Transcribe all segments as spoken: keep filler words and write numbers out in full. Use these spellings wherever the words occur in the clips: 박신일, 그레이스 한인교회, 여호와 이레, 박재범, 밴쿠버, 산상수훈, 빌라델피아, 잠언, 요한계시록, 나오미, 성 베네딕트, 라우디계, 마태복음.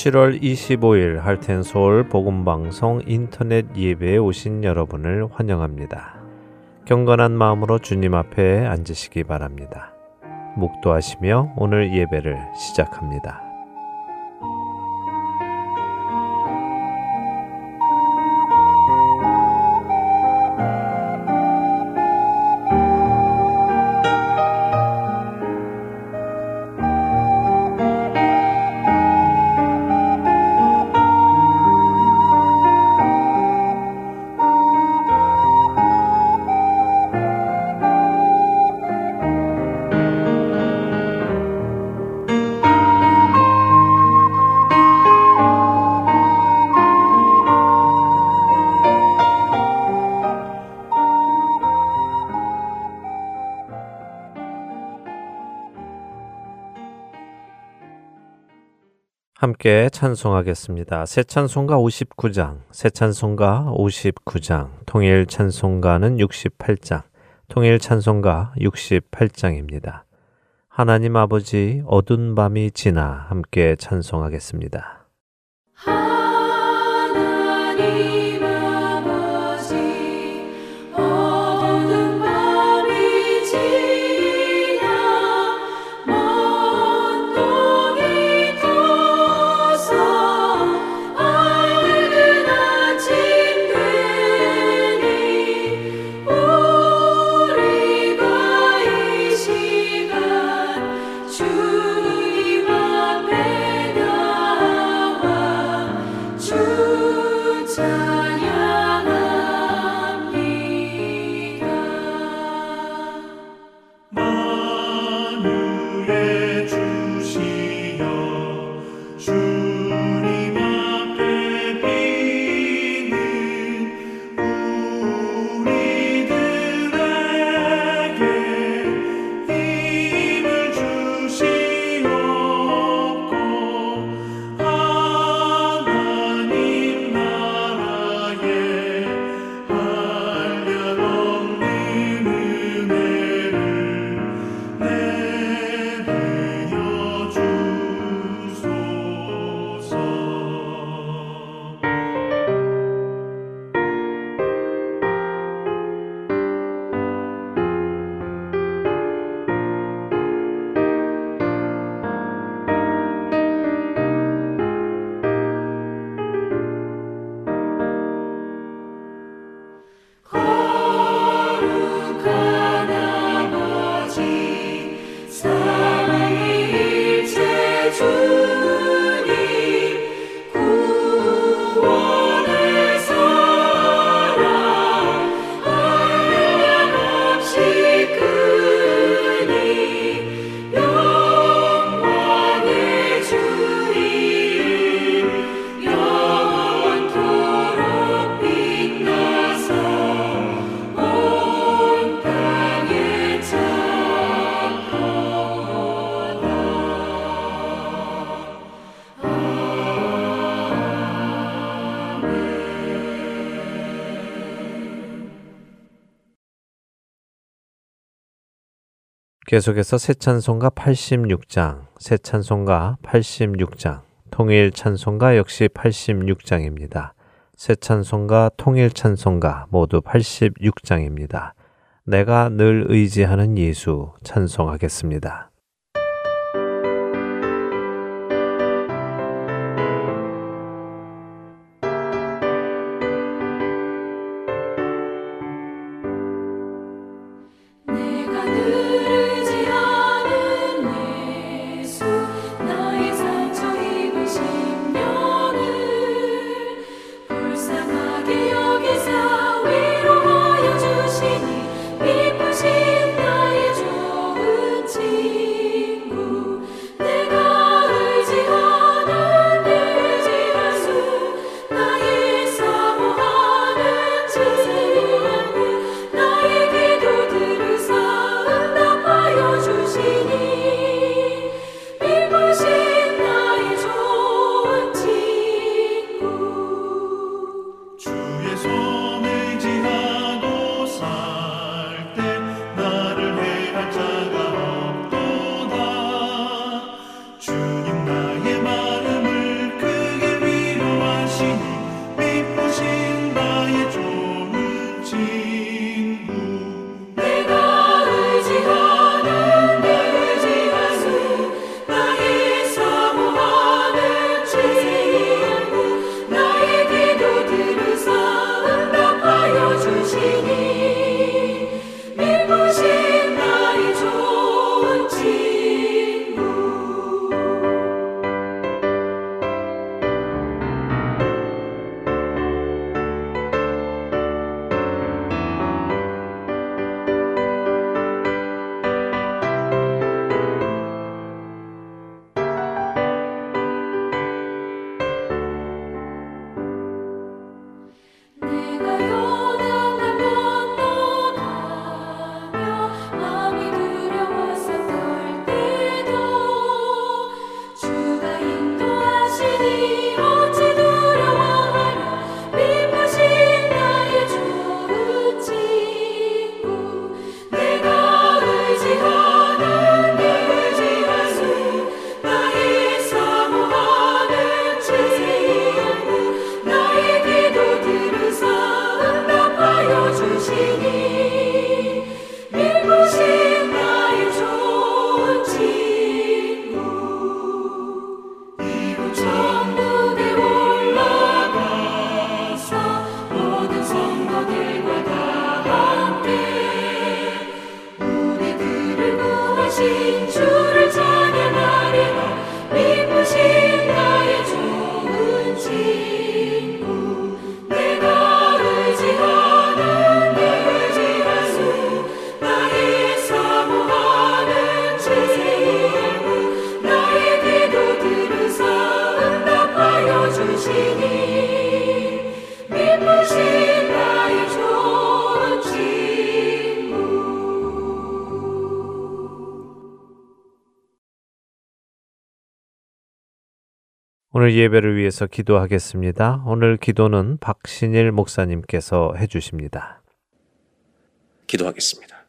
칠월 이십오일 할텐 서울 복음방송 인터넷 예배에 오신 여러분을 환영합니다. 경건한 마음으로 주님 앞에 앉으시기 바랍니다. 묵도하시며 오늘 예배를 시작합니다. 함께 찬송하겠습니다. 새 찬송가 오십구 장, 새 찬송가 오십구 장, 통일 찬송가는 육십팔 장, 통일 찬송가 육십팔 장입니다. 하나님 아버지 어두운 밤이 지나 함께 찬송하겠습니다. 계속해서 새 찬송가 팔십육 장, 새 찬송가 팔십육 장, 통일 찬송가 역시 팔십육 장입니다. 새 찬송가, 통일 찬송가 모두 팔십육 장입니다. 내가 늘 의지하는 예수 찬송하겠습니다. See you. 오늘 예배를 위해서 기도하겠습니다. 오늘 기도는 박신일 목사님께서 해주십니다. 기도하겠습니다.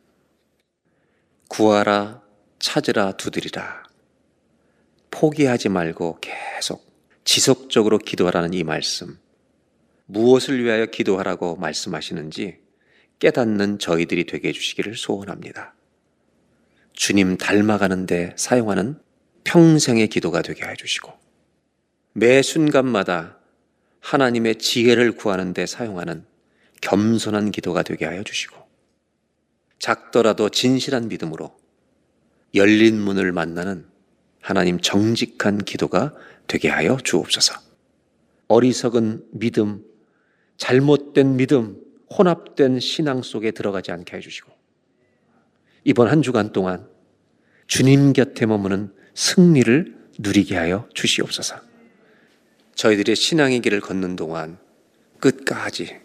구하라, 찾으라, 두드리라. 포기하지 말고 계속 지속적으로 기도하라는 이 말씀, 무엇을 위하여 기도하라고 말씀하시는지 깨닫는 저희들이 되게 해주시기를 소원합니다. 주님 닮아가는 데 사용하는 평생의 기도가 되게 해주시고, 매 순간마다 하나님의 지혜를 구하는 데 사용하는 겸손한 기도가 되게 하여 주시고, 작더라도 진실한 믿음으로 열린 문을 만나는 하나님 정직한 기도가 되게 하여 주옵소서. 어리석은 믿음, 잘못된 믿음, 혼합된 신앙 속에 들어가지 않게 해주시고, 이번 한 주간 동안 주님 곁에 머무는 승리를 누리게 하여 주시옵소서. 저희들의 신앙의 길을 걷는 동안 끝까지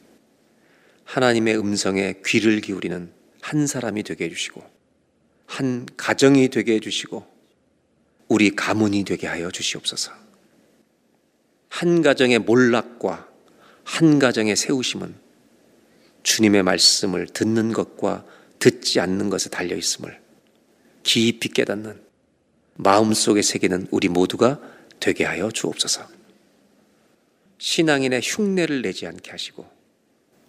하나님의 음성에 귀를 기울이는 한 사람이 되게 해주시고, 한 가정이 되게 해주시고, 우리 가문이 되게 하여 주시옵소서. 한 가정의 몰락과 한 가정의 세우심은 주님의 말씀을 듣는 것과 듣지 않는 것에 달려있음을 깊이 깨닫는 마음속에 새기는 우리 모두가 되게 하여 주옵소서. 신앙인의 흉내를 내지 않게 하시고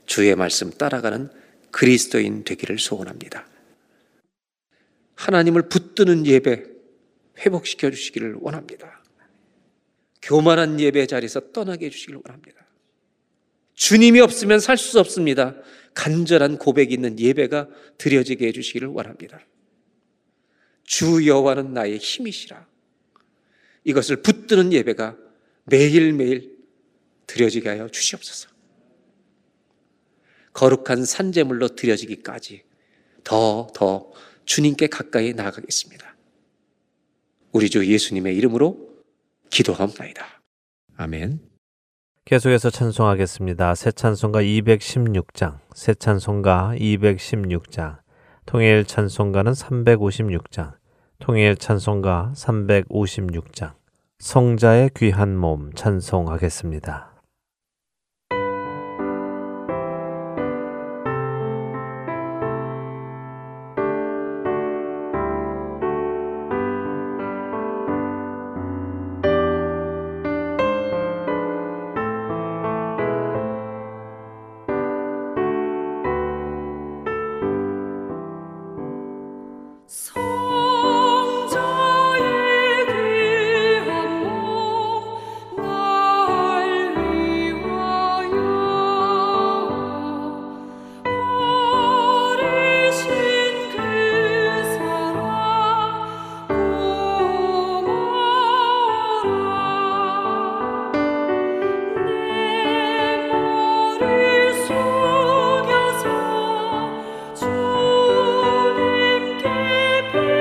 주의 말씀 따라가는 그리스도인 되기를 소원합니다. 하나님을 붙드는 예배 회복시켜 주시기를 원합니다. 교만한 예배 자리에서 떠나게 해주시기를 원합니다. 주님이 없으면 살 수 없습니다. 간절한 고백이 있는 예배가 드려지게 해주시기를 원합니다. 주 여호와는 나의 힘이시라. 이것을 붙드는 예배가 매일매일 드려지게 하여 주시옵소서. 거룩한 산재물로 드려지기까지 더 더 주님께 가까이 나아가겠습니다. 우리 주 예수님의 이름으로 기도합니다. 아멘. 계속해서 찬송하겠습니다. 새 찬송가 이백십육 장, 새 찬송가 이백십육 장, 통일 찬송가는 삼백오십육 장, 통일 찬송가 삼백오십육 장, 성자의 귀한 몸 찬송하겠습니다. Keep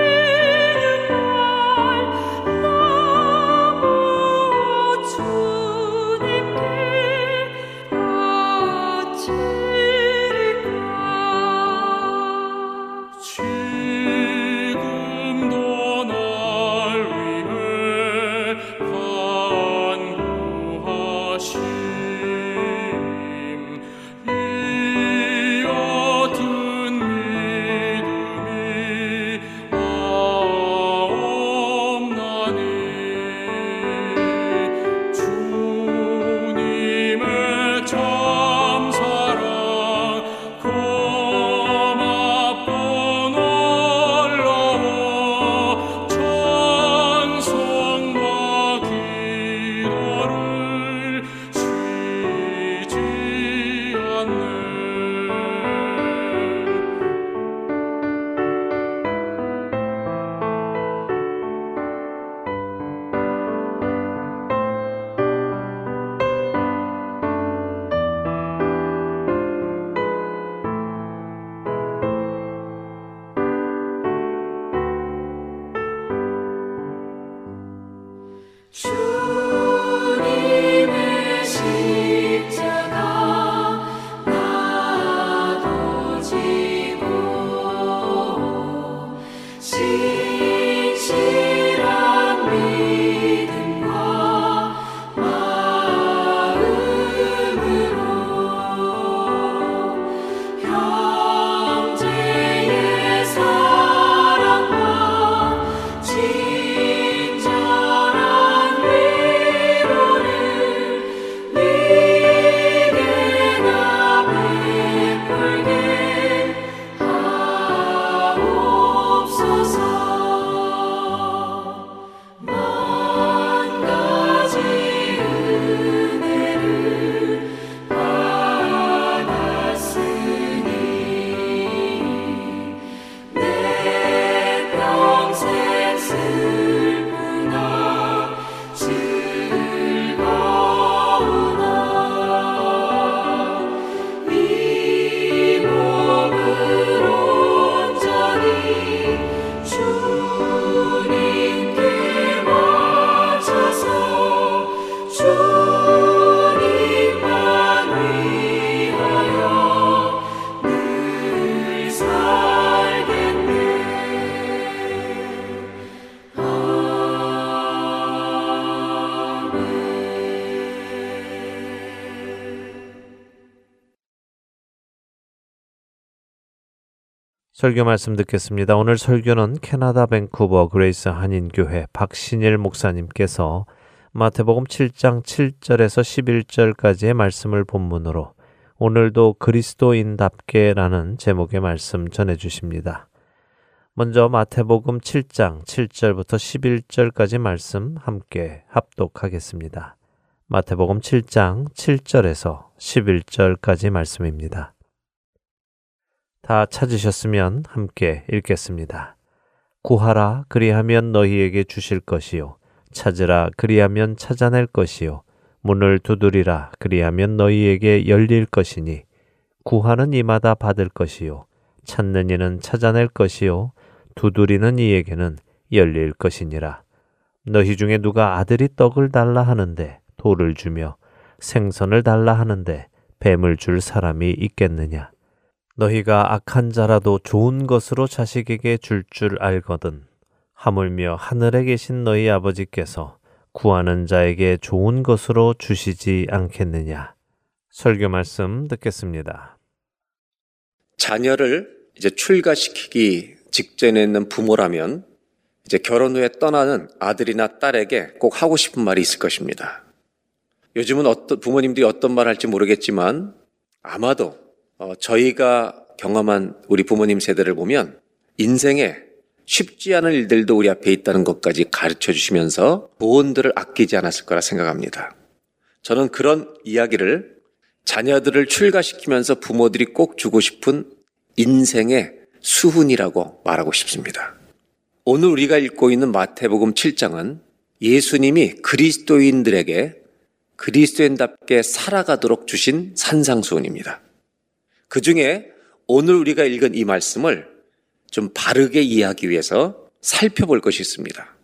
설교 말씀 듣겠습니다. 오늘 설교는 캐나다 밴쿠버 그레이스 한인교회 박신일 목사님께서 마태복음 칠 장 칠 절에서 십일 절까지의 말씀을 본문으로 오늘도 그리스도인답게 라는 제목의 말씀 전해주십니다. 먼저 마태복음 칠 장 칠 절부터 십일 절까지 말씀 함께 합독하겠습니다. 마태복음 칠 장 칠 절에서 십일 절까지 말씀입니다. 다 찾으셨으면 함께 읽겠습니다. 구하라 그리하면 너희에게 주실 것이요 찾으라 그리하면 찾아낼 것이요 문을 두드리라 그리하면 너희에게 열릴 것이니 구하는 이마다 받을 것이요 찾는 이는 찾아낼 것이요 두드리는 이에게는 열릴 것이니라. 너희 중에 누가 아들이 떡을 달라 하는데 돌을 주며 생선을 달라 하는데 뱀을 줄 사람이 있겠느냐? 너희가 악한 자라도 좋은 것으로 자식에게 줄 줄 알거든 하물며 하늘에 계신 너희 아버지께서 구하는 자에게 좋은 것으로 주시지 않겠느냐. 설교 말씀 듣겠습니다. 자녀를 이제 출가시키기 직전에 있는 부모라면 이제 결혼 후에 떠나는 아들이나 딸에게 꼭 하고 싶은 말이 있을 것입니다. 요즘은 어떤 부모님들이 어떤 말 할지 모르겠지만 아마도 어, 저희가 경험한 우리 부모님 세대를 보면 인생에 쉽지 않은 일들도 우리 앞에 있다는 것까지 가르쳐 주시면서 조언들을 아끼지 않았을 거라 생각합니다. 저는 그런 이야기를 자녀들을 출가시키면서 부모들이 꼭 주고 싶은 인생의 수훈이라고 말하고 싶습니다. 오늘 우리가 읽고 있는 마태복음 칠 장은 예수님이 그리스도인들에게 그리스도인답게 살아가도록 주신 산상수훈입니다. 그 중에 오늘 우리가 읽은 이 말씀을 좀 바르게 이해하기 위해서 살펴볼 것이 있습니다.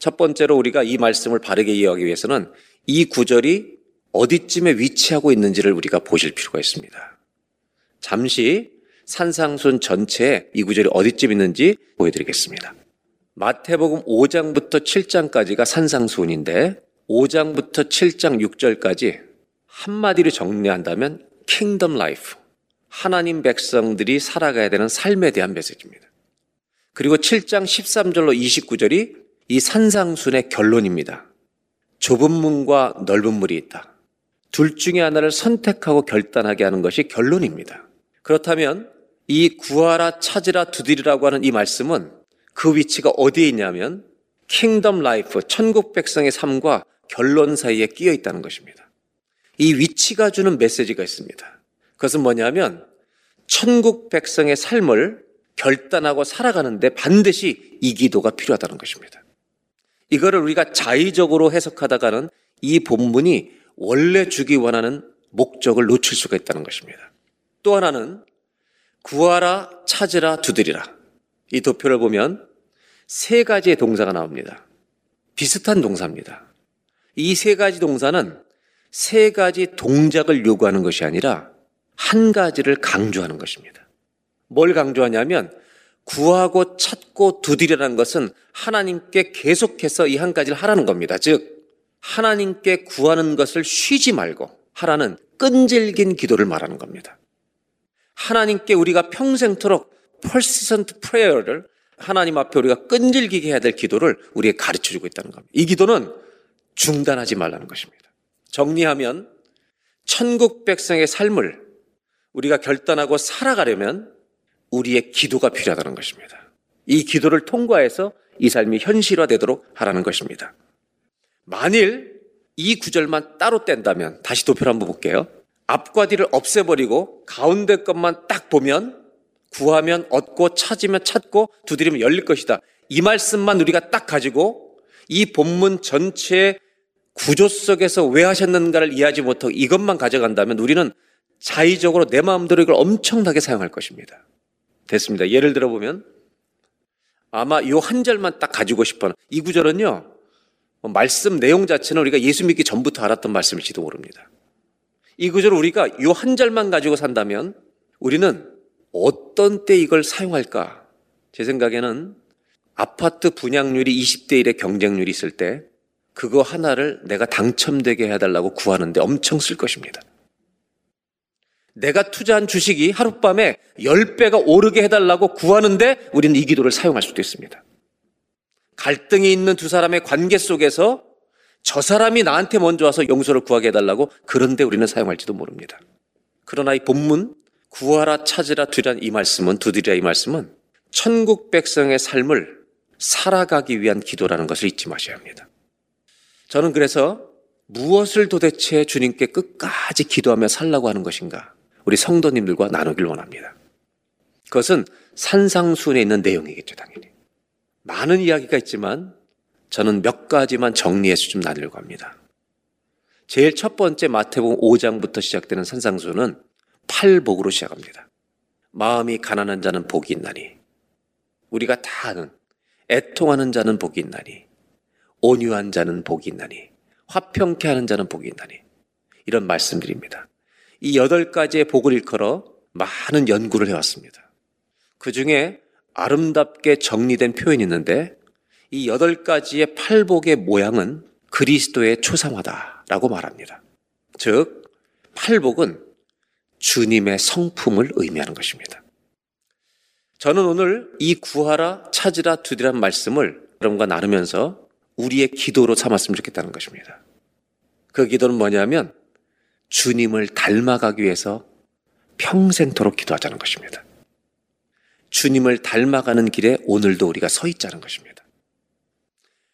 첫 번째로 우리가 이 말씀을 바르게 이해하기 위해서는 이 구절이 어디쯤에 위치하고 있는지를 우리가 보실 필요가 있습니다. 잠시 산상순 전체에 이 구절이 어디쯤 있는지 보여드리겠습니다. 마태복음 오 장부터 칠 장까지가 산상순인데 오 장부터 칠 장 육 절까지 한마디로 정리한다면 킹덤 라이프, 하나님 백성들이 살아가야 되는 삶에 대한 메시지입니다. 그리고 칠 장 십삼 절로 이십구 절이 이 산상순의 결론입니다. 좁은 문과 넓은 물이 있다. 둘 중에 하나를 선택하고 결단하게 하는 것이 결론입니다. 그렇다면 이 구하라 찾으라 두드리라고 하는 이 말씀은 그 위치가 어디에 있냐면 킹덤 라이프, 천국 백성의 삶과 결론 사이에 끼어 있다는 것입니다. 이 위치가 주는 메시지가 있습니다. 그것은 뭐냐면 천국 백성의 삶을 결단하고 살아가는데 반드시 이 기도가 필요하다는 것입니다. 이거를 우리가 자의적으로 해석하다가는 이 본문이 원래 주기 원하는 목적을 놓칠 수가 있다는 것입니다. 또 하나는 구하라, 찾으라, 두드리라. 이 도표를 보면 세 가지의 동사가 나옵니다. 비슷한 동사입니다. 이 세 가지 동사는 세 가지 동작을 요구하는 것이 아니라 한 가지를 강조하는 것입니다. 뭘 강조하냐면 구하고 찾고 두드리라는 것은 하나님께 계속해서 이 한 가지를 하라는 겁니다. 즉 하나님께 구하는 것을 쉬지 말고 하라는 끈질긴 기도를 말하는 겁니다. 하나님께 우리가 평생토록 persistent prayer를 하나님 앞에 우리가 끈질기게 해야 될 기도를 우리에게 가르쳐주고 있다는 겁니다. 이 기도는 중단하지 말라는 것입니다. 정리하면 천국 백성의 삶을 우리가 결단하고 살아가려면 우리의 기도가 필요하다는 것입니다. 이 기도를 통과해서 이 삶이 현실화되도록 하라는 것입니다. 만일 이 구절만 따로 뗀다면 다시 도표를 한번 볼게요. 앞과 뒤를 없애버리고 가운데 것만 딱 보면 구하면 얻고 찾으면 찾고 두드리면 열릴 것이다. 이 말씀만 우리가 딱 가지고 이 본문 전체의 구조 속에서 왜 하셨는가를 이해하지 못하고 이것만 가져간다면 우리는 자의적으로 내 마음대로 이걸 엄청나게 사용할 것입니다. 됐습니다. 예를 들어보면 아마 이 한 절만 딱 가지고 싶어요. 이 구절은요, 말씀 내용 자체는 우리가 예수 믿기 전부터 알았던 말씀일지도 모릅니다. 이 구절을 우리가 이 한 절만 가지고 산다면 우리는 어떤 때 이걸 사용할까? 제 생각에는 아파트 분양률이 이십 대 일의 경쟁률이 있을 때 그거 하나를 내가 당첨되게 해달라고 구하는데 엄청 쓸 것입니다. 내가 투자한 주식이 하룻밤에 십 배가 오르게 해달라고 구하는데 우리는 이 기도를 사용할 수도 있습니다. 갈등이 있는 두 사람의 관계 속에서 저 사람이 나한테 먼저 와서 용서를 구하게 해달라고 그런데 우리는 사용할지도 모릅니다. 그러나 이 본문 구하라 찾으라 두드리라 이 말씀은 두드리라 이 말씀은 천국 백성의 삶을 살아가기 위한 기도라는 것을 잊지 마셔야 합니다. 저는 그래서 무엇을 도대체 주님께 끝까지 기도하며 살라고 하는 것인가 우리 성도님들과 나누길 원합니다. 그것은 산상수훈에 있는 내용이겠죠. 당연히 많은 이야기가 있지만 저는 몇 가지만 정리해서 좀 나누려고 합니다. 제일 첫 번째 마태복음 오 장부터 시작되는 산상수훈은 팔복으로 시작합니다. 마음이 가난한 자는 복이 있나니, 우리가 다 아는 애통하는 자는 복이 있나니, 온유한 자는 복이 있나니, 화평케 하는 자는 복이 있나니, 이런 말씀들입니다. 이 여덟 가지의 복을 일컬어 많은 연구를 해왔습니다. 그 중에 아름답게 정리된 표현이 있는데 이 여덟 가지의 팔복의 모양은 그리스도의 초상화다라고 말합니다. 즉 팔복은 주님의 성품을 의미하는 것입니다. 저는 오늘 이 구하라 찾으라 두드리란 말씀을 여러분과 나누면서 우리의 기도로 삼았으면 좋겠다는 것입니다. 그 기도는 뭐냐면 주님을 닮아가기 위해서 평생토록 기도하자는 것입니다. 주님을 닮아가는 길에 오늘도 우리가 서 있자는 것입니다.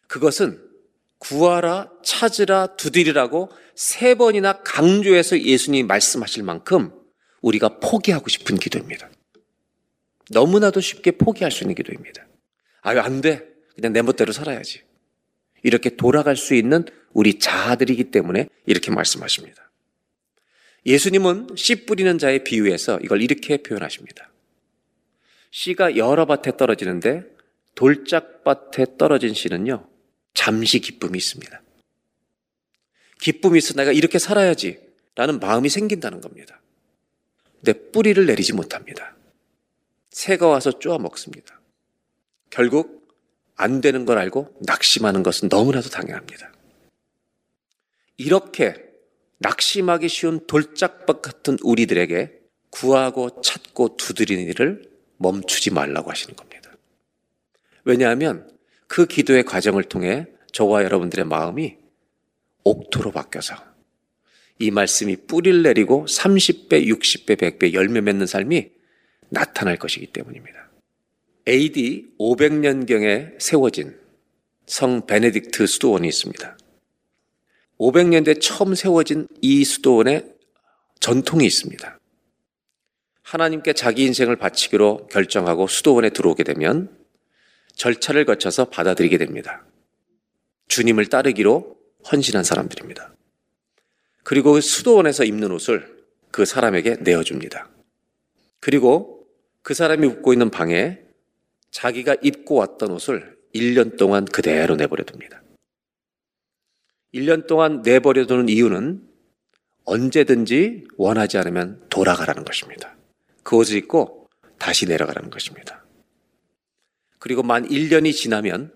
그것은 구하라 찾으라 두드리라고 세 번이나 강조해서 예수님이 말씀하실 만큼 우리가 포기하고 싶은 기도입니다. 너무나도 쉽게 포기할 수 있는 기도입니다. 아유 안 돼, 그냥 내 멋대로 살아야지, 이렇게 돌아갈 수 있는 우리 자아들이기 때문에 이렇게 말씀하십니다. 예수님은 씨 뿌리는 자의 비유에서 이걸 이렇게 표현하십니다. 씨가 여러 밭에 떨어지는데 돌짝밭에 떨어진 씨는요, 잠시 기쁨이 있습니다. 기쁨이 있어 내가 이렇게 살아야지 라는 마음이 생긴다는 겁니다. 근데 뿌리를 내리지 못합니다. 새가 와서 쪼아 먹습니다. 결국 안 되는 걸 알고 낙심하는 것은 너무나도 당연합니다. 이렇게 낙심하기 쉬운 돌짝밭 같은 우리들에게 구하고 찾고 두드리는 일을 멈추지 말라고 하시는 겁니다. 왜냐하면 그 기도의 과정을 통해 저와 여러분들의 마음이 옥토로 바뀌어서 이 말씀이 뿌리를 내리고 삼십 배, 육십 배, 백 배 열매 맺는 삶이 나타날 것이기 때문입니다. 에이디 오백 년경에 세워진 성 베네딕트 수도원이 있습니다. 오백 년대 처음 세워진 이 수도원에 전통이 있습니다. 하나님께 자기 인생을 바치기로 결정하고 수도원에 들어오게 되면 절차를 거쳐서 받아들이게 됩니다. 주님을 따르기로 헌신한 사람들입니다. 그리고 수도원에서 입는 옷을 그 사람에게 내어줍니다. 그리고 그 사람이 묵고 있는 방에 자기가 입고 왔던 옷을 일 년 동안 그대로 내버려둡니다. 일 년 동안 내버려두는 이유는 언제든지 원하지 않으면 돌아가라는 것입니다. 그 옷을 입고 다시 내려가라는 것입니다. 그리고 만 일 년이 지나면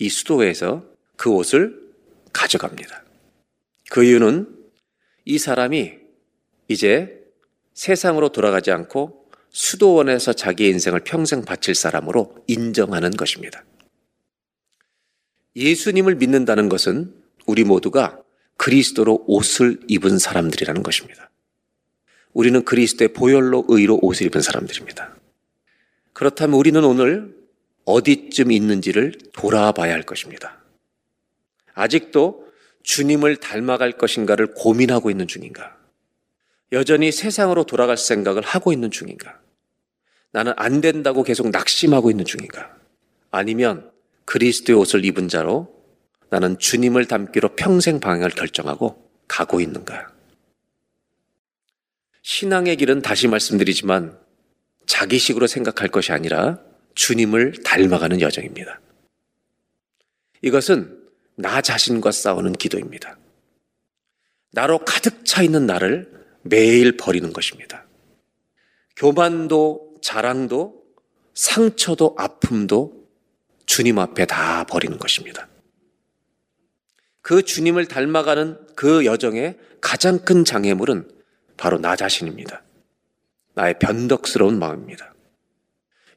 이 수도회에서 그 옷을 가져갑니다. 그 이유는 이 사람이 이제 세상으로 돌아가지 않고 수도원에서 자기의 인생을 평생 바칠 사람으로 인정하는 것입니다. 예수님을 믿는다는 것은 우리 모두가 그리스도로 옷을 입은 사람들이라는 것입니다. 우리는 그리스도의 보혈로 의로 옷을 입은 사람들입니다. 그렇다면 우리는 오늘 어디쯤 있는지를 돌아봐야 할 것입니다. 아직도 주님을 닮아갈 것인가를 고민하고 있는 중인가? 여전히 세상으로 돌아갈 생각을 하고 있는 중인가? 나는 안 된다고 계속 낙심하고 있는 중인가? 아니면 그리스도의 옷을 입은 자로 나는 주님을 닮기로 평생 방향을 결정하고 가고 있는가? 신앙의 길은 다시 말씀드리지만 자기식으로 생각할 것이 아니라 주님을 닮아가는 여정입니다. 이것은 나 자신과 싸우는 기도입니다. 나로 가득 차 있는 나를 매일 버리는 것입니다. 교만도 자랑도 상처도 아픔도 주님 앞에 다 버리는 것입니다. 그 주님을 닮아가는 그 여정의 가장 큰 장애물은 바로 나 자신입니다. 나의 변덕스러운 마음입니다.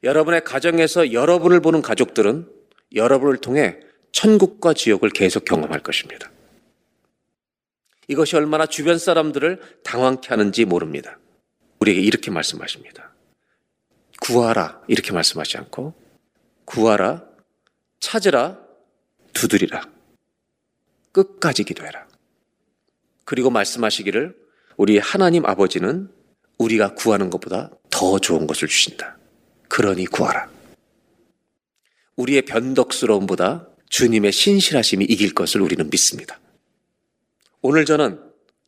여러분의 가정에서 여러분을 보는 가족들은 여러분을 통해 천국과 지옥을 계속 경험할 것입니다. 이것이 얼마나 주변 사람들을 당황케 하는지 모릅니다. 우리에게 이렇게 말씀하십니다. 구하라, 이렇게 말씀하지 않고 구하라, 찾으라, 두드리라, 끝까지 기도해라. 그리고 말씀하시기를 우리 하나님 아버지는 우리가 구하는 것보다 더 좋은 것을 주신다. 그러니 구하라. 우리의 변덕스러움보다 주님의 신실하심이 이길 것을 우리는 믿습니다. 오늘 저는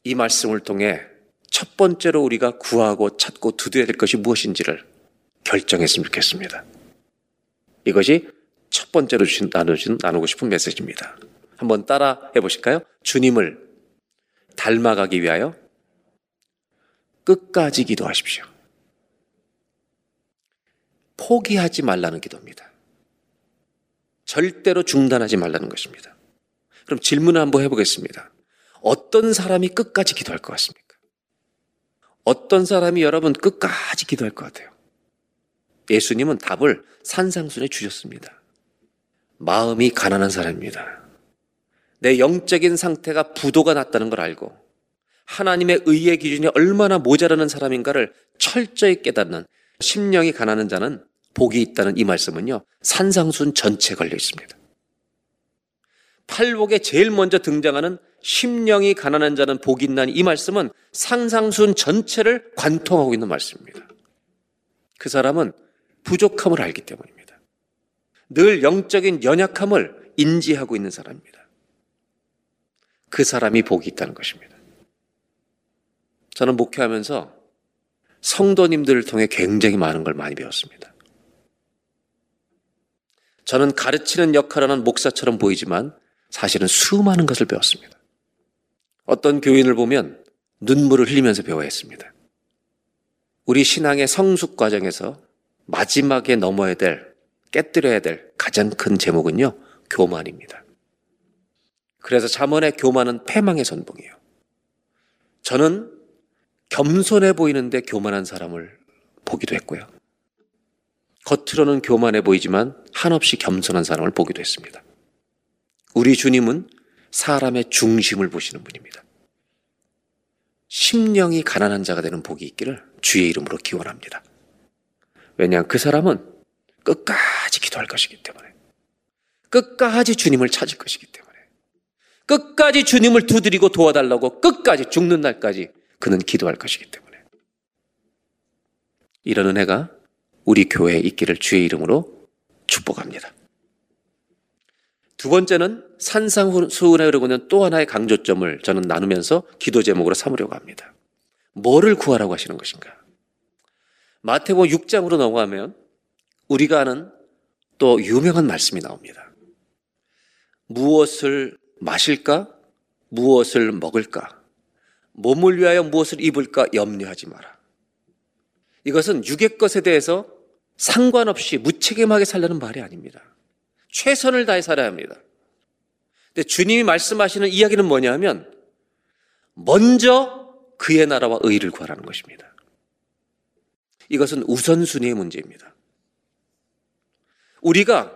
이 말씀을 통해 첫 번째로 우리가 구하고 찾고 두드려야 될 것이 무엇인지를 결정했으면 좋겠습니다. 이것이 첫 번째로 주신, 나누신, 나누고 싶은 메시지입니다. 한번 따라 해보실까요? 주님을 닮아가기 위하여 끝까지 기도하십시오. 포기하지 말라는 기도입니다. 절대로 중단하지 말라는 것입니다. 그럼 질문을 한번 해보겠습니다. 어떤 사람이 끝까지 기도할 것 같습니까? 어떤 사람이 여러분 끝까지 기도할 것 같아요? 예수님은 답을 산상수훈에 주셨습니다. 마음이 가난한 사람입니다. 내 영적인 상태가 부도가 났다는 걸 알고 하나님의 의의 기준이 얼마나 모자라는 사람인가를 철저히 깨닫는 심령이 가난한 자는 복이 있다는 이 말씀은요, 산상수훈 전체에 걸려 있습니다. 팔복에 제일 먼저 등장하는 심령이 가난한 자는 복이 있나니 이 말씀은 산상수훈 전체를 관통하고 있는 말씀입니다. 그 사람은 부족함을 알기 때문입니다. 늘 영적인 연약함을 인지하고 있는 사람입니다. 그 사람이 복이 있다는 것입니다. 저는 목회하면서 성도님들을 통해 굉장히 많은 걸 많이 배웠습니다. 저는 가르치는 역할을 하는 목사처럼 보이지만 사실은 수많은 것을 배웠습니다. 어떤 교인을 보면 눈물을 흘리면서 배워야 했습니다. 우리 신앙의 성숙 과정에서 마지막에 넘어야 될, 깨뜨려야 될 가장 큰 제목은요, 교만입니다. 그래서 잠언의 교만은 패망의 선봉이에요. 저는 겸손해 보이는데 교만한 사람을 보기도 했고요. 겉으로는 교만해 보이지만 한없이 겸손한 사람을 보기도 했습니다. 우리 주님은 사람의 중심을 보시는 분입니다. 심령이 가난한 자가 되는 복이 있기를 주의 이름으로 기원합니다. 왜냐하면 그 사람은 끝까지 기도할 것이기 때문에, 끝까지 주님을 찾을 것이기 때문에, 끝까지 주님을 두드리고 도와달라고 끝까지 죽는 날까지 그는 기도할 것이기 때문에 이런 은혜가 우리 교회에 있기를 주의 이름으로 축복합니다. 두 번째는 산상수훈에 흐르고 있는 또 하나의 강조점을 저는 나누면서 기도 제목으로 삼으려고 합니다. 뭐를 구하라고 하시는 것인가? 마태복음 육 장으로 넘어가면 우리가 아는 또 유명한 말씀이 나옵니다. 무엇을 마실까? 무엇을 먹을까? 몸을 위하여 무엇을 입을까 염려하지 마라. 이것은 육의 것에 대해서 상관없이 무책임하게 살라는 말이 아닙니다. 최선을 다해 살아야 합니다. 근데 주님이 말씀하시는 이야기는 뭐냐 하면 먼저 그의 나라와 의의를 구하라는 것입니다. 이것은 우선순위의 문제입니다. 우리가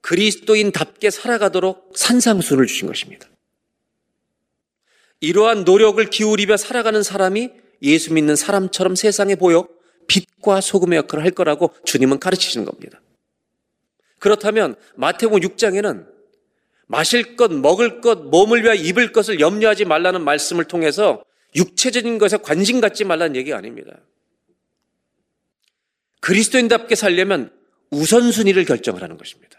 그리스도인답게 살아가도록 산상수훈을 주신 것입니다. 이러한 노력을 기울이며 살아가는 사람이 예수 믿는 사람처럼 세상에 보여 빛과 소금의 역할을 할 거라고 주님은 가르치시는 겁니다. 그렇다면 마태복음 육 장에는 마실 것, 먹을 것, 몸을 위하여 입을 것을 염려하지 말라는 말씀을 통해서 육체적인 것에 관심 갖지 말라는 얘기가 아닙니다. 그리스도인답게 살려면 우선순위를 결정을 하는 것입니다.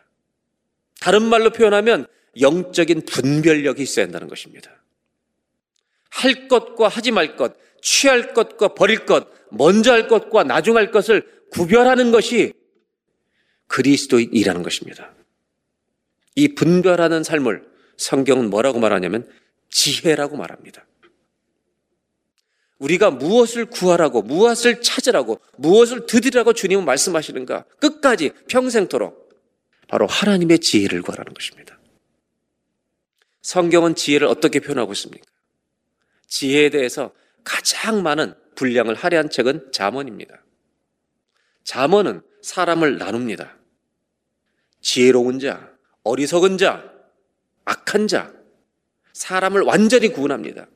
다른 말로 표현하면 영적인 분별력이 있어야 한다는 것입니다. 할 것과 하지 말 것, 취할 것과 버릴 것, 먼저 할 것과 나중 할 것을 구별하는 것이 그리스도인이라는 것입니다. 이 분별하는 삶을 성경은 뭐라고 말하냐면 지혜라고 말합니다. 우리가 무엇을 구하라고, 무엇을 찾으라고, 무엇을 드리라고 주님은 말씀하시는가? 끝까지 평생토록 바로 하나님의 지혜를 구하라는 것입니다. 성경은 지혜를 어떻게 표현하고 있습니까? 지혜에 대해서 가장 많은 분량을 할애한 책은 잠언입니다. 잠언은 사람을 나눕니다. 지혜로운 자, 어리석은 자, 악한 자, 사람을 완전히 구분합니다.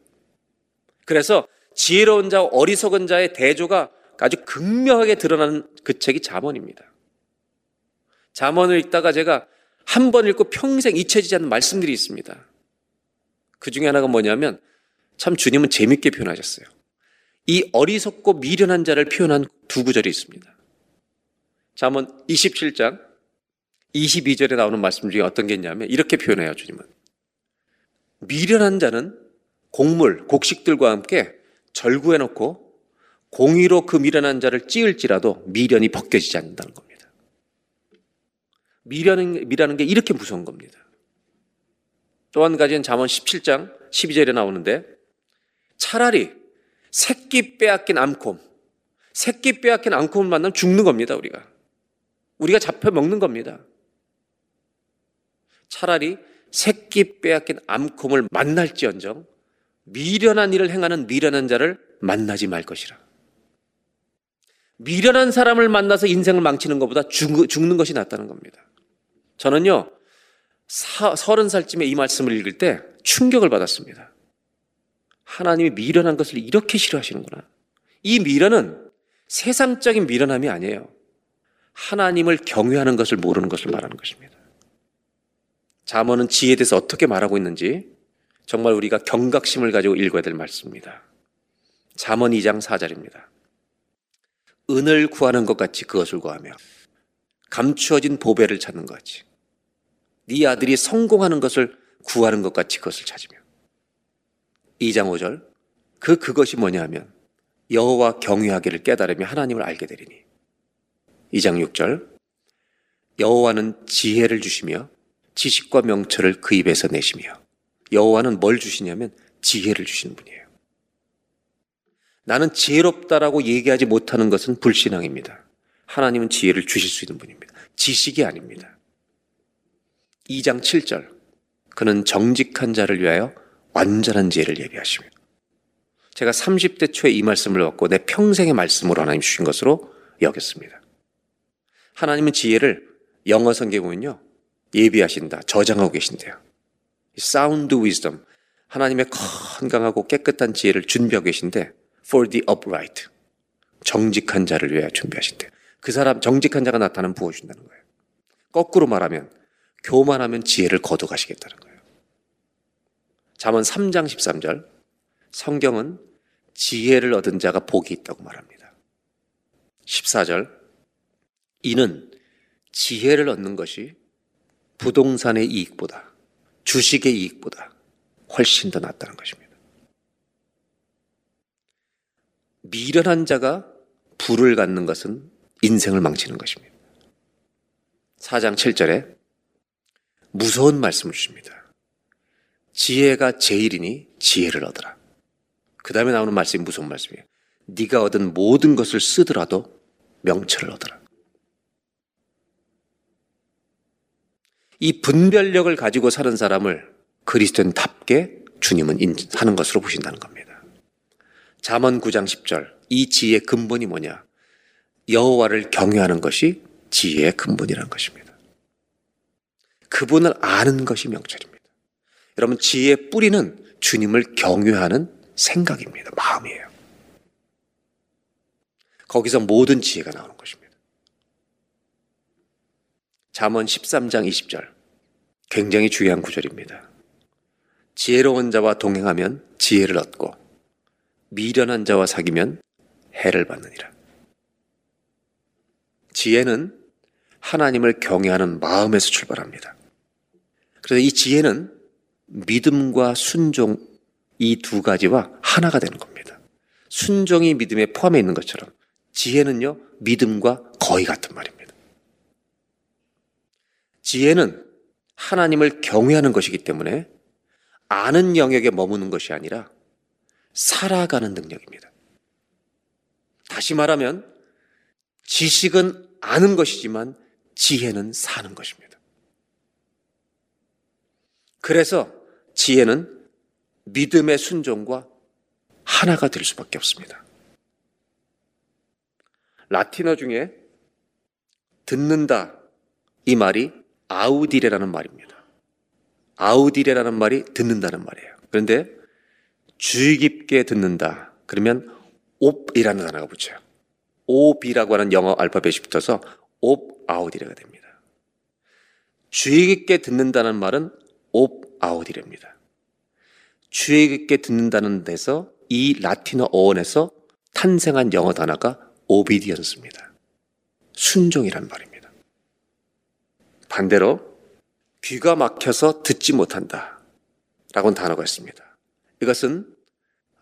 그래서 지혜로운 자와 어리석은 자의 대조가 아주 극명하게 드러나는 그 책이 잠언입니다. 잠언을 읽다가 제가 한 번 읽고 평생 잊혀지지 않는 말씀들이 있습니다. 그 중에 하나가 뭐냐면 참 주님은 재밌게 표현하셨어요. 이 어리석고 미련한 자를 표현한 두 구절이 있습니다. 잠언 이십칠 장 이십이 절에 나오는 말씀 중에 어떤 게 있냐면 이렇게 표현해요, 주님은. 미련한 자는 곡물, 곡식들과 함께 절구해놓고 공의로 그 미련한 자를 찌을지라도 미련이 벗겨지지 않는다는 겁니다. 미련은, 미련은 게 이렇게 무서운 겁니다. 또 한 가지는 잠언 십칠 장 십이 절에 나오는데 차라리 새끼 빼앗긴 암콤, 새끼 빼앗긴 암콤을 만나면 죽는 겁니다, 우리가. 우리가 잡혀 먹는 겁니다. 차라리 새끼 빼앗긴 암콤을 만날지언정 미련한 일을 행하는 미련한 자를 만나지 말 것이라. 미련한 사람을 만나서 인생을 망치는 것보다 죽는 것이 낫다는 겁니다. 저는요, 서른 살쯤에 이 말씀을 읽을 때 충격을 받았습니다. 하나님이 미련한 것을 이렇게 싫어하시는구나. 이 미련은 세상적인 미련함이 아니에요. 하나님을 경외하는 것을 모르는 것을 말하는 것입니다. 잠언은 지혜에 대해서 어떻게 말하고 있는지 정말 우리가 경각심을 가지고 읽어야 될 말씀입니다. 잠언 이 장 사 절입니다. 은을 구하는 것 같이 그것을 구하며 감추어진 보배를 찾는 것 같이 네 아들이 성공하는 것을 구하는 것 같이 그것을 찾으며 이 장 오 절 그 그것이 뭐냐 하면 여호와 경외하기를 깨달으며 하나님을 알게 되리니 이 장 육 절 여호와는 지혜를 주시며 지식과 명철을 그 입에서 내시며 여호와는 뭘 주시냐면 지혜를 주시는 분이에요. 나는 지혜롭다라고 얘기하지 못하는 것은 불신앙입니다. 하나님은 지혜를 주실 수 있는 분입니다. 지식이 아닙니다. 이 장 칠 절 그는 정직한 자를 위하여 완전한 지혜를 예비하시며 제가 삼십 대 초에 이 말씀을 얻고 내 평생의 말씀으로 하나님 주신 것으로 여겼습니다. 하나님은 지혜를 영어 성경에 보면요 예비하신다, 저장하고 계신대요. 사운드 위즈덤, 하나님의 건강하고 깨끗한 지혜를 준비하고 계신데 for the upright, 정직한 자를 위하여 준비하신대요. 그 사람, 정직한 자가 나타나면 부어준다는 거예요. 거꾸로 말하면 교만하면 지혜를 거둬가시겠다는 거예요. 잠언 삼 장 십삼 절 성경은 지혜를 얻은 자가 복이 있다고 말합니다. 십사 절 이는 지혜를 얻는 것이 부동산의 이익보다 주식의 이익보다 훨씬 더 낫다는 것입니다. 미련한 자가 부를 갖는 것은 인생을 망치는 것입니다. 사 장 칠 절에 무서운 말씀을 주십니다. 지혜가 제일이니 지혜를 얻어라. 그 다음에 나오는 말씀이 무서운 말씀이에요. 네가 얻은 모든 것을 쓰더라도 명철을 얻어라. 이 분별력을 가지고 사는 사람을 그리스도인답게 주님은 인하는 것으로 보신다는 겁니다. 잠언 구 장 십 절 이 지혜의 근본이 뭐냐? 여호와를 경외하는 것이 지혜의 근본이라는 것입니다. 그분을 아는 것이 명철입니다. 여러분, 지혜의 뿌리는 주님을 경외하는 생각입니다. 마음이에요. 거기서 모든 지혜가 나오는 것입니다. 잠언 십삼 장 이십 절 굉장히 중요한 구절입니다. 지혜로운 자와 동행하면 지혜를 얻고 미련한 자와 사귀면 해를 받느니라. 지혜는 하나님을 경외하는 마음에서 출발합니다. 그래서 이 지혜는 믿음과 순종 이 두 가지와 하나가 되는 겁니다. 순종이 믿음에 포함해 있는 것처럼 지혜는요, 믿음과 거의 같은 말입니다. 지혜는 하나님을 경외하는 것이기 때문에 아는 영역에 머무는 것이 아니라 살아가는 능력입니다. 다시 말하면 지식은 아는 것이지만 지혜는 사는 것입니다. 그래서 지혜는 믿음의 순종과 하나가 될 수밖에 없습니다. 라틴어 중에 듣는다 이 말이 아우디레라는 말입니다. 아우디레라는 말이 듣는다는 말이에요. 그런데 주의 깊게 듣는다 그러면 옵이라는 단어가 붙어요. 오비라고 하는 영어 알파벳이 붙어서 옵아우디레가 됩니다. 주의 깊게 듣는다는 말은 옵아우디레입니다. 주의 깊게 듣는다는 데서 이 라틴어 어원에서 탄생한 영어 단어가 오비디언스입니다. 순종이란 말입니다. 반대로 귀가 막혀서 듣지 못한다 라고 하는 단어가 있습니다. 이것은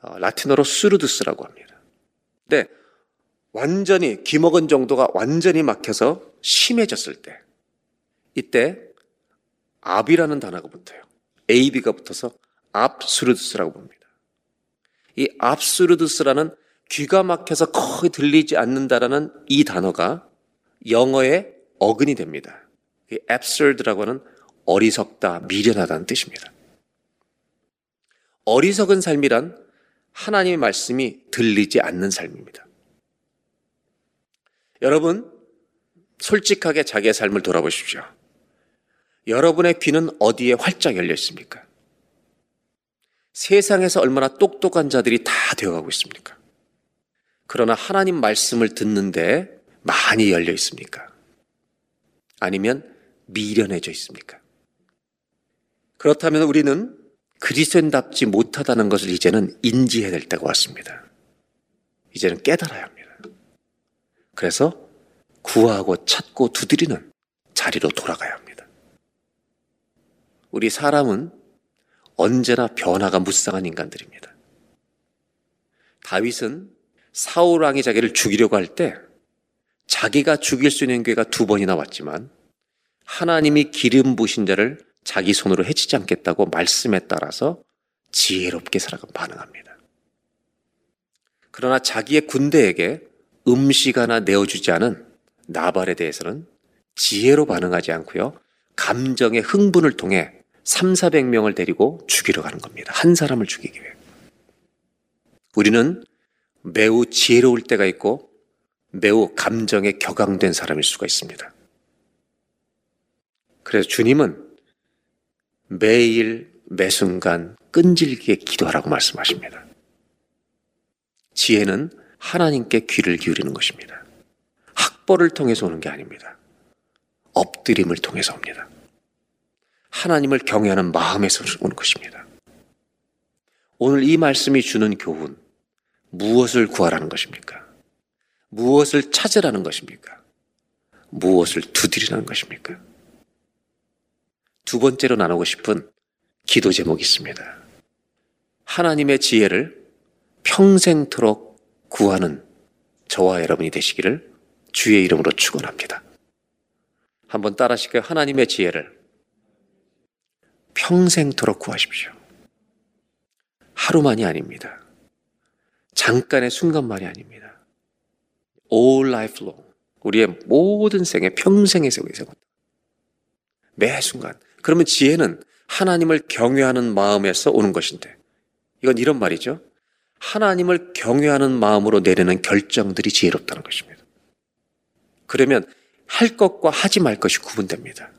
라틴어로 수르두스라고 합니다. 근데 완전히 귀먹은 정도가 완전히 막혀서 심해졌을 때 이때 압이라는 단어가 붙어요. 에이비가 붙어서 압수르두스라고 봅니다. 이 압수르두스라는 귀가 막혀서 거의 들리지 않는다라는 이 단어가 영어의 어근이 됩니다. 이 absurd라고 하는 어리석다, 미련하다는 뜻입니다. 어리석은 삶이란 하나님의 말씀이 들리지 않는 삶입니다. 여러분, 솔직하게 자기의 삶을 돌아보십시오. 여러분의 귀는 어디에 활짝 열려 있습니까? 세상에서 얼마나 똑똑한 자들이 다 되어가고 있습니까? 그러나 하나님 말씀을 듣는데 많이 열려 있습니까? 아니면 미련해져 있습니까? 그렇다면 우리는 그리스도인답지 못하다는 것을 이제는 인지해야 될 때가 왔습니다. 이제는 깨달아야 합니다. 그래서 구하고 찾고 두드리는 자리로 돌아가야 합니다. 우리 사람은 언제나 변화가 무쌍한 인간들입니다. 다윗은 사울왕이 자기를 죽이려고 할 때 자기가 죽일 수 있는 기회가 두 번이나 왔지만 하나님이 기름 부으신 자를 자기 손으로 해치지 않겠다고 말씀에 따라서 지혜롭게 살아가 반응합니다. 그러나 자기의 군대에게 음식 하나 내어주지 않은 나발에 대해서는 지혜로 반응하지 않고요, 감정의 흥분을 통해 삼사백 명을 데리고 죽이러 가는 겁니다. 한 사람을 죽이기 위해. 우리는 매우 지혜로울 때가 있고 매우 감정에 격앙된 사람일 수가 있습니다. 그래서 주님은 매일 매순간 끈질기게 기도하라고 말씀하십니다. 지혜는 하나님께 귀를 기울이는 것입니다. 학벌을 통해서 오는 게 아닙니다. 엎드림을 통해서 옵니다. 하나님을 경외하는 마음에서 오는 것입니다. 오늘 이 말씀이 주는 교훈, 무엇을 구하라는 것입니까? 무엇을 찾으라는 것입니까? 무엇을 두드리라는 것입니까? 두 번째로 나누고 싶은 기도 제목이 있습니다. 하나님의 지혜를 평생토록 구하는 저와 여러분이 되시기를 주의 이름으로 축원합니다. 한번 따라 하실까요? 하나님의 지혜를 평생토록 구하십시오. 하루만이 아닙니다. 잠깐의 순간만이 아닙니다. All life long, 우리의 모든 생애, 평생의 생애에서 매 순간. 그러면 지혜는 하나님을 경외하는 마음에서 오는 것인데 이건 이런 말이죠. 하나님을 경외하는 마음으로 내리는 결정들이 지혜롭다는 것입니다. 그러면 할 것과 하지 말 것이 구분됩니다.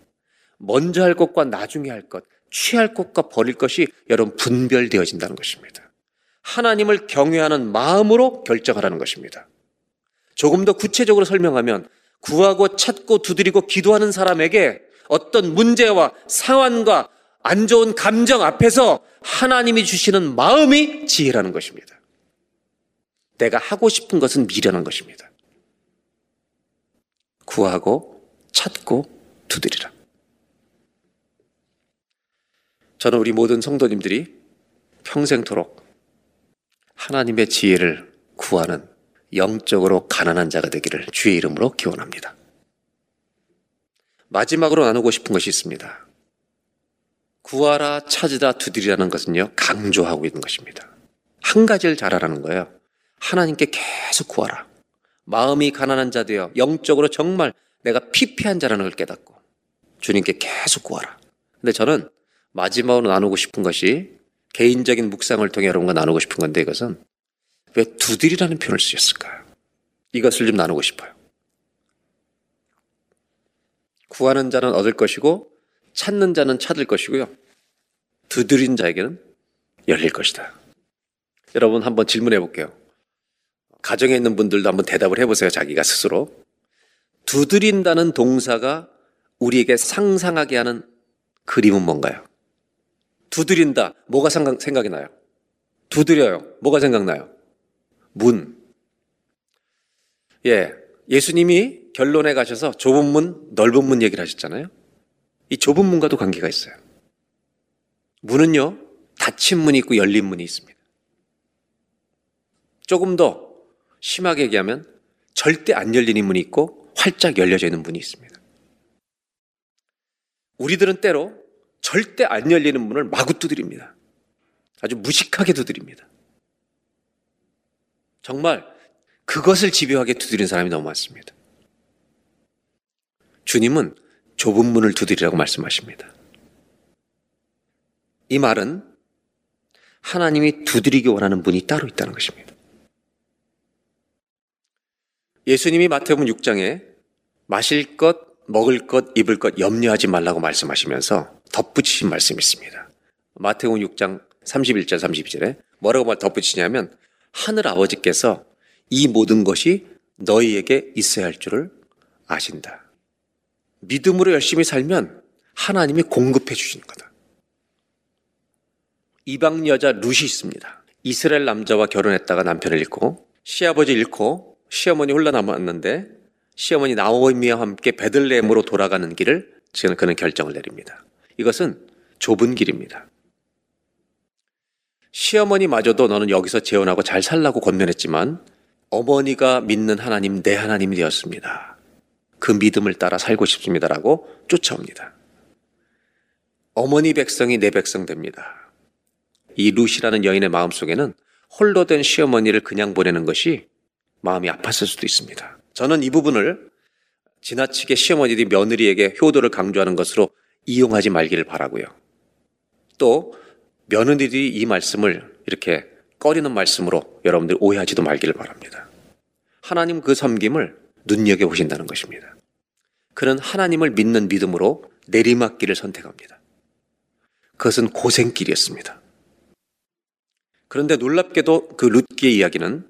먼저 할 것과 나중에 할 것, 취할 것과 버릴 것이 여러분 분별되어진다는 것입니다. 하나님을 경외하는 마음으로 결정하라는 것입니다. 조금 더 구체적으로 설명하면 구하고 찾고 두드리고 기도하는 사람에게 어떤 문제와 상황과 안 좋은 감정 앞에서 하나님이 주시는 마음이 지혜라는 것입니다. 내가 하고 싶은 것은 미련한 것입니다. 구하고 찾고 두드리라. 저는 우리 모든 성도님들이 평생토록 하나님의 지혜를 구하는 영적으로 가난한 자가 되기를 주의 이름으로 기원합니다. 마지막으로 나누고 싶은 것이 있습니다. 구하라, 찾으라, 두드리라는 것은요, 강조하고 있는 것입니다. 한 가지를 잘하라는 거예요. 하나님께 계속 구하라. 마음이 가난한 자 되어 영적으로 정말 내가 피폐한 자라는 걸 깨닫고 주님께 계속 구하라. 근데 저는 마지막으로 나누고 싶은 것이, 개인적인 묵상을 통해 여러분과 나누고 싶은 건데, 이것은 왜 두드리라는 표현을 쓰셨을까요? 이것을 좀 나누고 싶어요. 구하는 자는 얻을 것이고 찾는 자는 찾을 것이고요, 두드린 자에게는 열릴 것이다. 여러분 한번 질문해 볼게요. 가정에 있는 분들도 한번 대답을 해보세요. 자기가 스스로 두드린다는 동사가 우리에게 상상하게 하는 그림은 뭔가요? 두드린다, 뭐가 생각, 생각이 나요? 두드려요, 뭐가 생각나요? 문. 예, 예수님이 결론에 가셔서 좁은 문, 넓은 문 얘기를 하셨잖아요. 이 좁은 문과도 관계가 있어요. 문은요, 닫힌 문이 있고 열린 문이 있습니다. 조금 더 심하게 얘기하면 절대 안 열리는 문이 있고 활짝 열려져 있는 문이 있습니다. 우리들은 때로 절대 안 열리는 문을 마구 두드립니다. 아주 무식하게 두드립니다. 정말 그것을 집요하게 두드리는 사람이 너무 많습니다. 주님은 좁은 문을 두드리라고 말씀하십니다. 이 말은 하나님이 두드리기 원하는 문이 따로 있다는 것입니다. 예수님이 마태복음 육 장에 마실 것, 먹을 것, 입을 것 염려하지 말라고 말씀하시면서 덧붙이신 말씀이 있습니다. 마태복음 육 장 삼십일 절 삼십이 절에 뭐라고 덧붙이냐면, 하늘 아버지께서 이 모든 것이 너희에게 있어야 할 줄을 아신다. 믿음으로 열심히 살면 하나님이 공급해 주시는 거다. 이방 여자 룻이 있습니다. 이스라엘 남자와 결혼했다가 남편을 잃고, 시아버지 잃고, 시어머니 홀라 남았는데, 시어머니 나오미와 함께 베들레헴으로 돌아가는 길을 지금 그는 결정을 내립니다. 이것은 좁은 길입니다. 시어머니마저도 너는 여기서 재혼하고 잘 살라고 권면했지만, 어머니가 믿는 하나님, 내 하나님이 되었습니다. 그 믿음을 따라 살고 싶습니다라고 쫓아옵니다. 어머니 백성이 내 백성 됩니다. 이 룻이라는 여인의 마음속에는 홀로 된 시어머니를 그냥 보내는 것이 마음이 아팠을 수도 있습니다. 저는 이 부분을 지나치게 시어머니들이 며느리에게 효도를 강조하는 것으로 이용하지 말기를 바라고요. 또 며느리들이 이 말씀을 이렇게 꺼리는 말씀으로 여러분들 오해하지도 말기를 바랍니다. 하나님 그 섬김을 눈여겨보신다는 것입니다. 그는 하나님을 믿는 믿음으로 내리막길을 선택합니다. 그것은 고생길이었습니다. 그런데 놀랍게도 그 룻기의 이야기는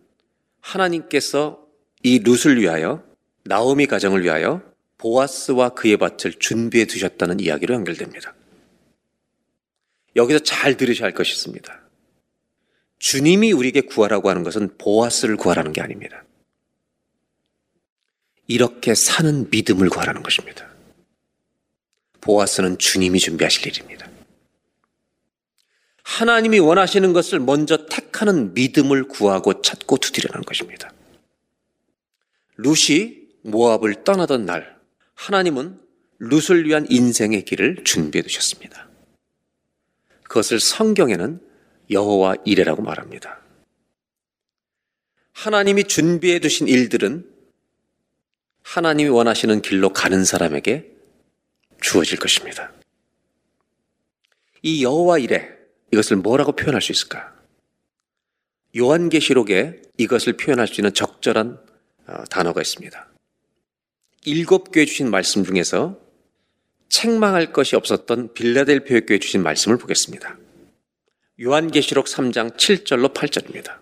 하나님께서 이 룻을 위하여, 나오미 가정을 위하여 보아스와 그의 밭을 준비해 두셨다는 이야기로 연결됩니다. 여기서 잘 들으셔야 할 것이 있습니다. 주님이 우리에게 구하라고 하는 것은 보아스를 구하라는 게 아닙니다. 이렇게 사는 믿음을 구하라는 것입니다. 보아스는 주님이 준비하실 일입니다. 하나님이 원하시는 것을 먼저 택하는 믿음을 구하고 찾고 두드리라는 것입니다. 룻이 모압을 떠나던 날, 하나님은 룻을 위한 인생의 길을 준비해 두셨습니다. 그것을 성경에는 여호와 이레라고 말합니다. 하나님이 준비해 두신 일들은 하나님이 원하시는 길로 가는 사람에게 주어질 것입니다. 이 여호와 이레, 이것을 뭐라고 표현할 수 있을까? 요한계시록에 이것을 표현할 수 있는 적절한 단어가 있습니다. 일곱 교회 주신 말씀 중에서 책망할 것이 없었던 빌라델피아 교회 주신 말씀을 보겠습니다. 요한계시록 삼 장 칠 절로 팔 절입니다.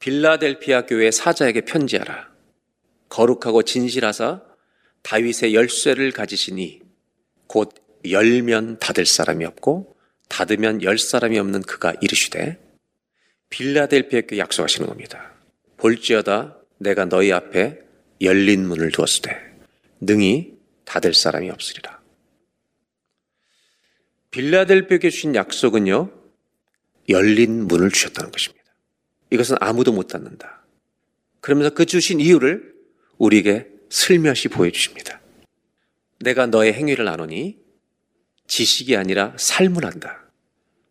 빌라델피아 교회 사자에게 편지하라. 거룩하고 진실하사 다윗의 열쇠를 가지시니 곧 열면 닫을 사람이 없고 닫으면 열 사람이 없는 그가 이르시되, 빌라델피아께 약속하시는 겁니다. 볼지어다 내가 너희 앞에 열린 문을 두었으되 능히 닫을 사람이 없으리라. 빌라델피아에게 주신 약속은요, 열린 문을 주셨다는 것입니다. 이것은 아무도 못 닫는다. 그러면서 그 주신 이유를 우리에게 슬며시 보여주십니다. 내가 너의 행위를 아노니 지식이 아니라 삶을 안다.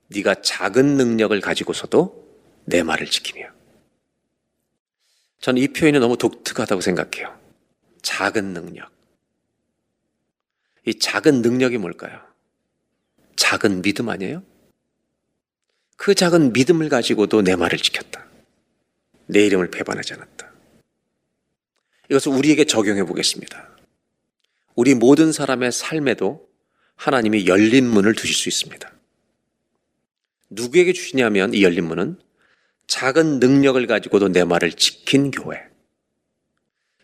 네가 작은 능력을 가지고서도 내 말을 지키며. 저는 이 표현이 너무 독특하다고 생각해요. 작은 능력. 이 작은 능력이 뭘까요? 작은 믿음 아니에요? 그 작은 믿음을 가지고도 내 말을 지켰다. 내 이름을 배반하지 않았다. 이것을 우리에게 적용해 보겠습니다. 우리 모든 사람의 삶에도 하나님이 열린 문을 두실 수 있습니다. 누구에게 주시냐면 이 열린 문은 작은 능력을 가지고도 내 말을 지킨 교회,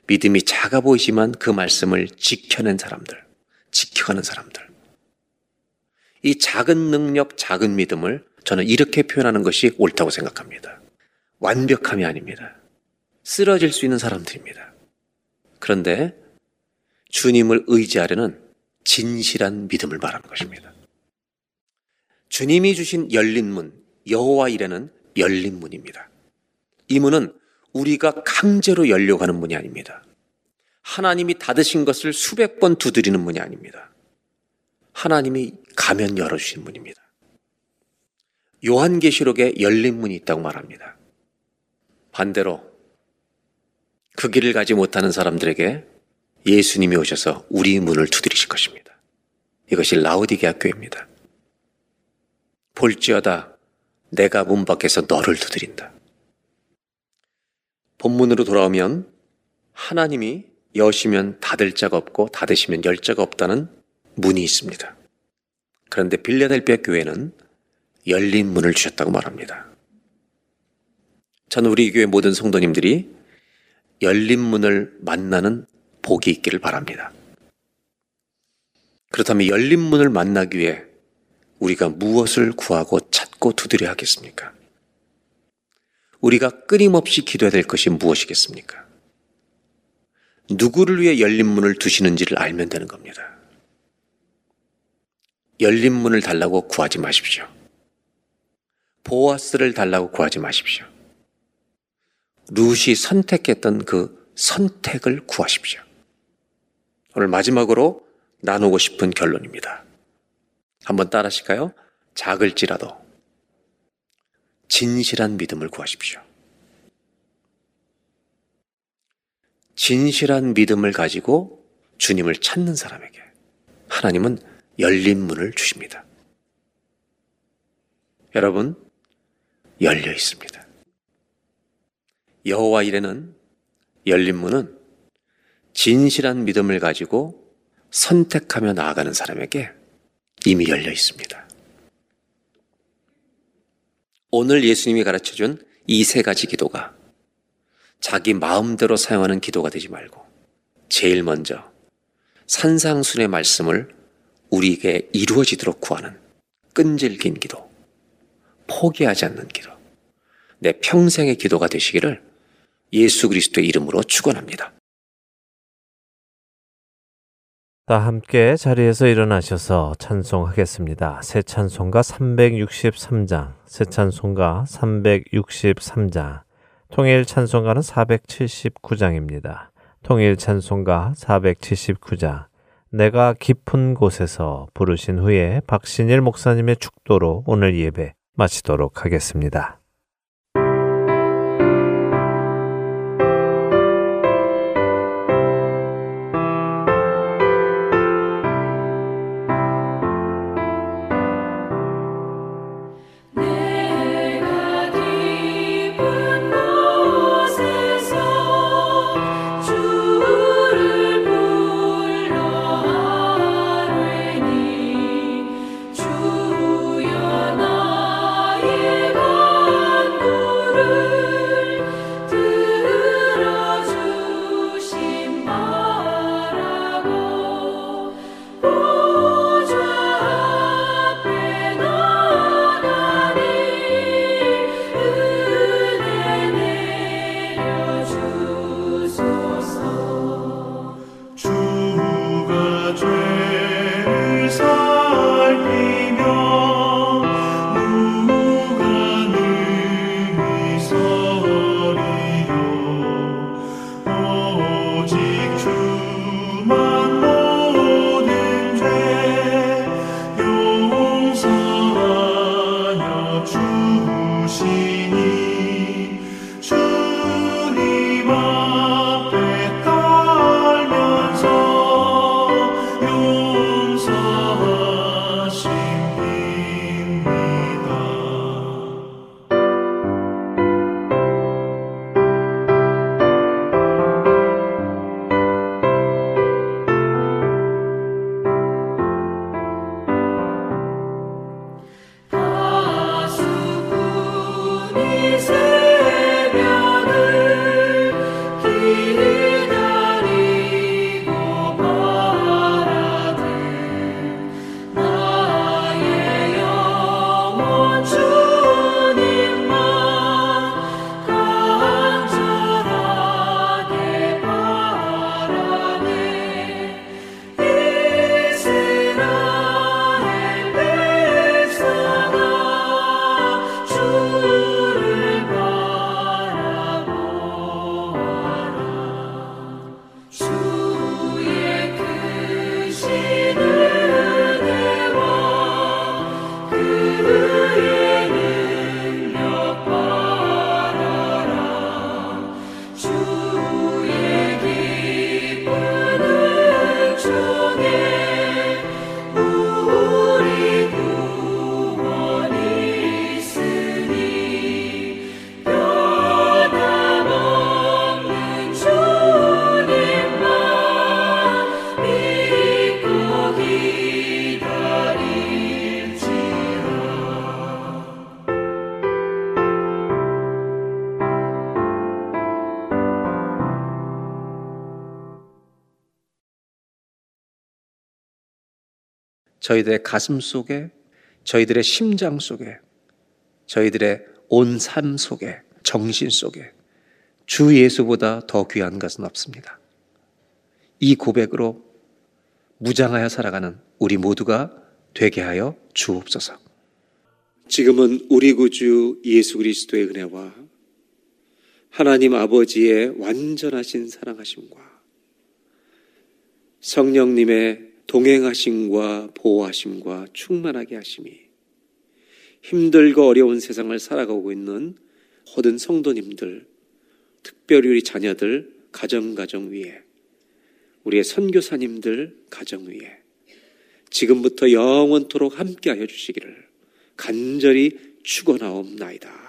믿음이 작아 보이지만 그 말씀을 지켜낸 사람들, 지켜가는 사람들. 이 작은 능력, 작은 믿음을 저는 이렇게 표현하는 것이 옳다고 생각합니다. 완벽함이 아닙니다. 쓰러질 수 있는 사람들입니다. 그런데 주님을 의지하려는 진실한 믿음을 말하는 것입니다. 주님이 주신 열린 문, 여호와 이레는 열린 문입니다. 이 문은 우리가 강제로 열려고 하는 문이 아닙니다. 하나님이 닫으신 것을 수백 번 두드리는 문이 아닙니다. 하나님이 가면 열어주신 문입니다. 요한계시록에 열린 문이 있다고 말합니다. 반대로 그 길을 가지 못하는 사람들에게 예수님이 오셔서 우리 문을 두드리실 것입니다. 이것이 라우디계 교회입니다. 볼지어다 내가 문 밖에서 너를 두드린다. 본문으로 돌아오면 하나님이 여시면 닫을 자가 없고 닫으시면 열 자가 없다는 문이 있습니다. 그런데 빌라델피아 교회는 열린 문을 주셨다고 말합니다. 저는 우리 교회 모든 성도님들이 열린 문을 만나는 복이 있기를 바랍니다. 그렇다면 열린 문을 만나기 위해 우리가 무엇을 구하고 찾고 두드려야 하겠습니까? 우리가 끊임없이 기도해야 될 것이 무엇이겠습니까? 누구를 위해 열린 문을 두시는지를 알면 되는 겁니다. 열린 문을 달라고 구하지 마십시오. 보아스를 달라고 구하지 마십시오. 룻이 선택했던 그 선택을 구하십시오. 오늘 마지막으로 나누고 싶은 결론입니다. 한번 따라 하실까요? 작을지라도 진실한 믿음을 구하십시오. 진실한 믿음을 가지고 주님을 찾는 사람에게 하나님은 열린 문을 주십니다. 여러분, 열려 있습니다. 여호와 이레는, 열린 문은 진실한 믿음을 가지고 선택하며 나아가는 사람에게 이미 열려 있습니다. 오늘 예수님이 가르쳐준 이 세 가지 기도가 자기 마음대로 사용하는 기도가 되지 말고 제일 먼저 산상수훈의 말씀을 우리에게 이루어지도록 구하는 끈질긴 기도, 포기하지 않는 기도, 내 평생의 기도가 되시기를 예수 그리스도의 이름으로 축원합니다. 다 함께 자리에서 일어나셔서 찬송하겠습니다. 새 찬송가 삼백육십삼 장, 새 찬송가 삼백육십삼 장, 통일 찬송가는 사백칠십구 장입니다. 통일 찬송가 사백칠십구 장, 내가 깊은 곳에서 부르신 후에 박신일 목사님의 축도로 오늘 예배 마치도록 하겠습니다. Oh 저희들의 가슴 속에, 저희들의 심장 속에, 저희들의 온 삶 속에, 정신 속에 주 예수보다 더 귀한 것은 없습니다. 이 고백으로 무장하여 살아가는 우리 모두가 되게 하여 주옵소서. 지금은 우리 구주 예수 그리스도의 은혜와 하나님 아버지의 완전하신 사랑하심과 성령님의 동행하심과 보호하심과 충만하게 하심이 힘들고 어려운 세상을 살아가고 있는 모든 성도님들, 특별히 우리 자녀들 가정가정 위에, 우리의 선교사님들 가정 위에 지금부터 영원토록 함께하여 주시기를 간절히 축원하옵나이다.